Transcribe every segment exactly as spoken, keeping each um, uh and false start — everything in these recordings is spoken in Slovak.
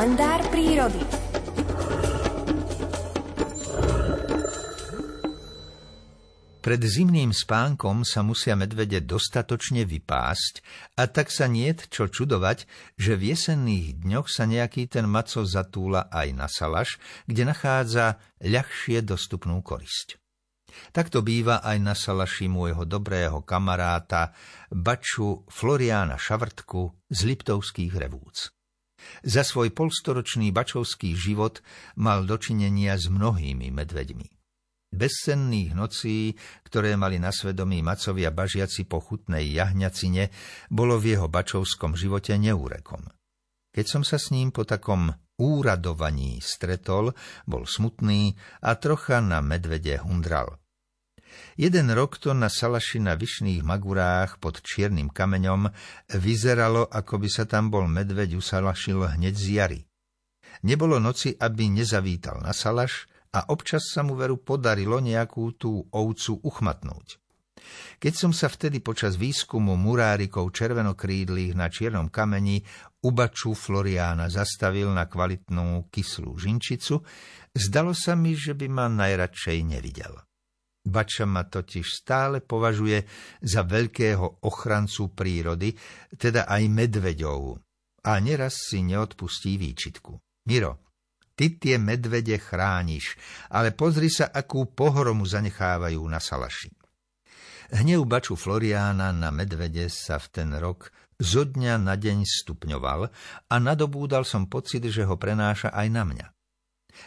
kalendár prírody. Pred zimným spánkom sa musia medvede dostatočne vypásť, a tak sa niet čo čudovať, že v jesenných dňoch sa nejaký ten maco zatúla aj na salaš, kde nachádza ľahšie dostupnú korisť. Takto býva aj na salaši môjho dobrého kamaráta Baču Floriána Šavrtku z Liptovských Revúc. Za svoj polstoročný bačovský život mal dočinenia s mnohými medveďmi. Bezsenných nocí, ktoré mali na svedomí macovia bažiaci po chutnej jahňacine, bolo v jeho bačovskom živote neúrekom. Keď som sa s ním po takom úradovaní stretol, bol smutný a trocha na medvede hundral. Jeden rok to na salaši na Vyšných Magurách pod Čiernym kameňom vyzeralo, ako by sa tam bol medveď usalašil hneď z jary. Nebolo noci, aby nezavítal na salaš, a občas sa mu veru podarilo nejakú tú ovcu uchmatnúť. Keď som sa vtedy počas výskumu murárikov červenokrídlych na Čiernom kameni u Baču Floriána zastavil na kvalitnú kyslú žinčicu, zdalo sa mi, že by ma najradšej nevidel. Bača ma totiž stále považuje za veľkého ochrancu prírody, teda aj medveďov, a neraz si neodpustí výčitku. Miro, ty tie medvede chrániš, ale pozri sa, akú pohromu zanechávajú na salaši. Hnev Baču Floriána na medvede sa v ten rok zo dňa na deň stupňoval a nadobúdal som pocit, že ho prenáša aj na mňa.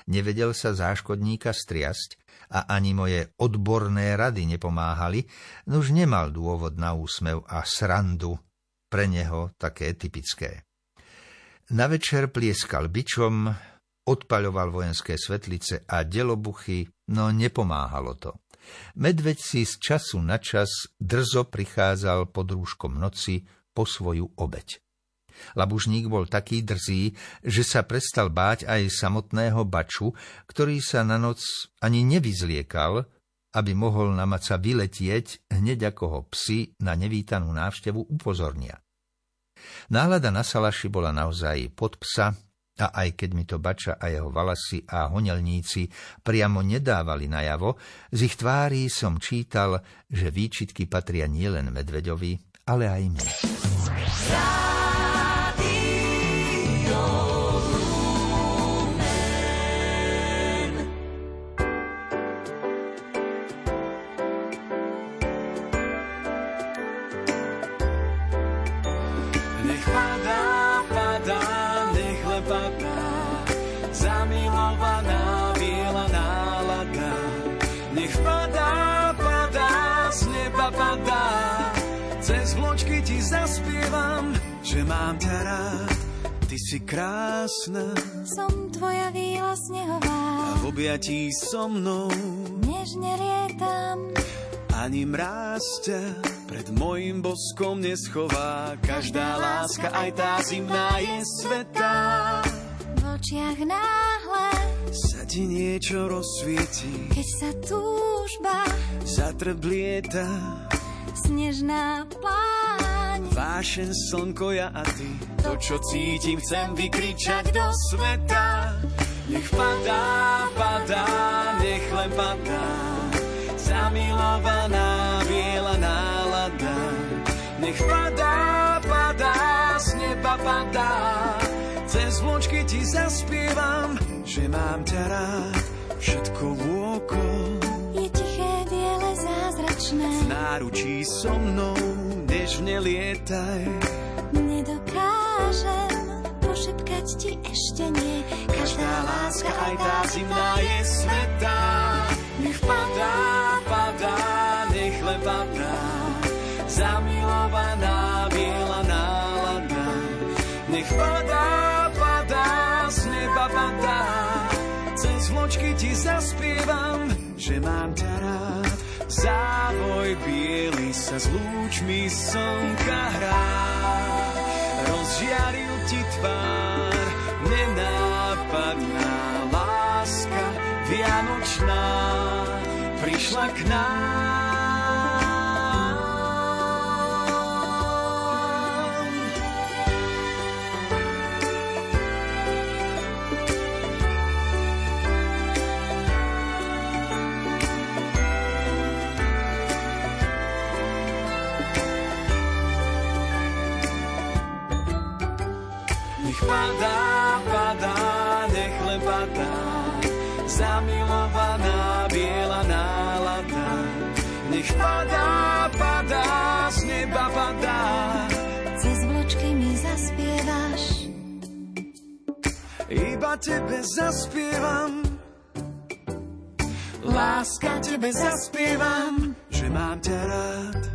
Nevedel sa záškodníka striasť a ani moje odborné rady nepomáhali, nuž nemal dôvod na úsmev a srandu, pre neho také typické. Na večer plieskal bičom, odpaľoval vojenské svetlice a delobuchy, no nepomáhalo to. Medveď si z času na čas drzo prichádzal pod rúškom noci po svoju obeť. Labužník bol taký drzý, že sa prestal báť aj samotného Baču, ktorý sa na noc ani nevyzliekal, aby mohol na maca vyletieť hneď ako ho psi na nevítanú návštevu upozornia. Nálada na salaši bola naozaj pod psa, a aj keď mi to Bača a jeho valasy a honelníci priamo nedávali najavo, z ich tvári som čítal, že výčitky patria nielen medveďovi, ale aj mne. Nech padá, padá, nechle padá, zamilovaná biela nálada. Nech padá, padá, z neba padá, cez vločky ti zaspievam, že mám ťa rád, ty si krásna. Som tvoja víla snehová a v objatí so mnou nežne lietam. Ani mráz ťa pred mojim boskom neschová, každá láska, aj tá zimná, je svätá. V očiach náhle sa ti niečo rozsvietí, keď sa túžba zatrblieta. Snežná pláň, vášen, slnko, ja a ty, to, čo cítim, chcem vykričať do sveta. Nech padá, padá, nech len padá, zamilovaná biela nálada. Nech padá, padá, z neba padá, cez vločky ti zaspievam, že mám ťa rád. Všetko vôkol je tiché, biele, zázračné, v náručí so mnou nežne lietaj. Nedokážem pošepkať ti ešte nie, každá láska, aj tá zimná, je svätá. Nech padá, padá, nech len padá, zamilovaná biela nálada. Nech padá, padá, z neba padá, cez vločky ti zaspievam, že mám ťa rád. Závoj biely sa s lúčmi slnka hrá, rozžiaril ti tvár nenápadná láska vianočná, prišla k nám. zlatá, zamilovaná biela nálada. Nech padá, padá, z neba padá. Cez vločky mi zaspievaš, iba tebe zaspievam. Láska, tebe zaspievam, že mám ťa rád.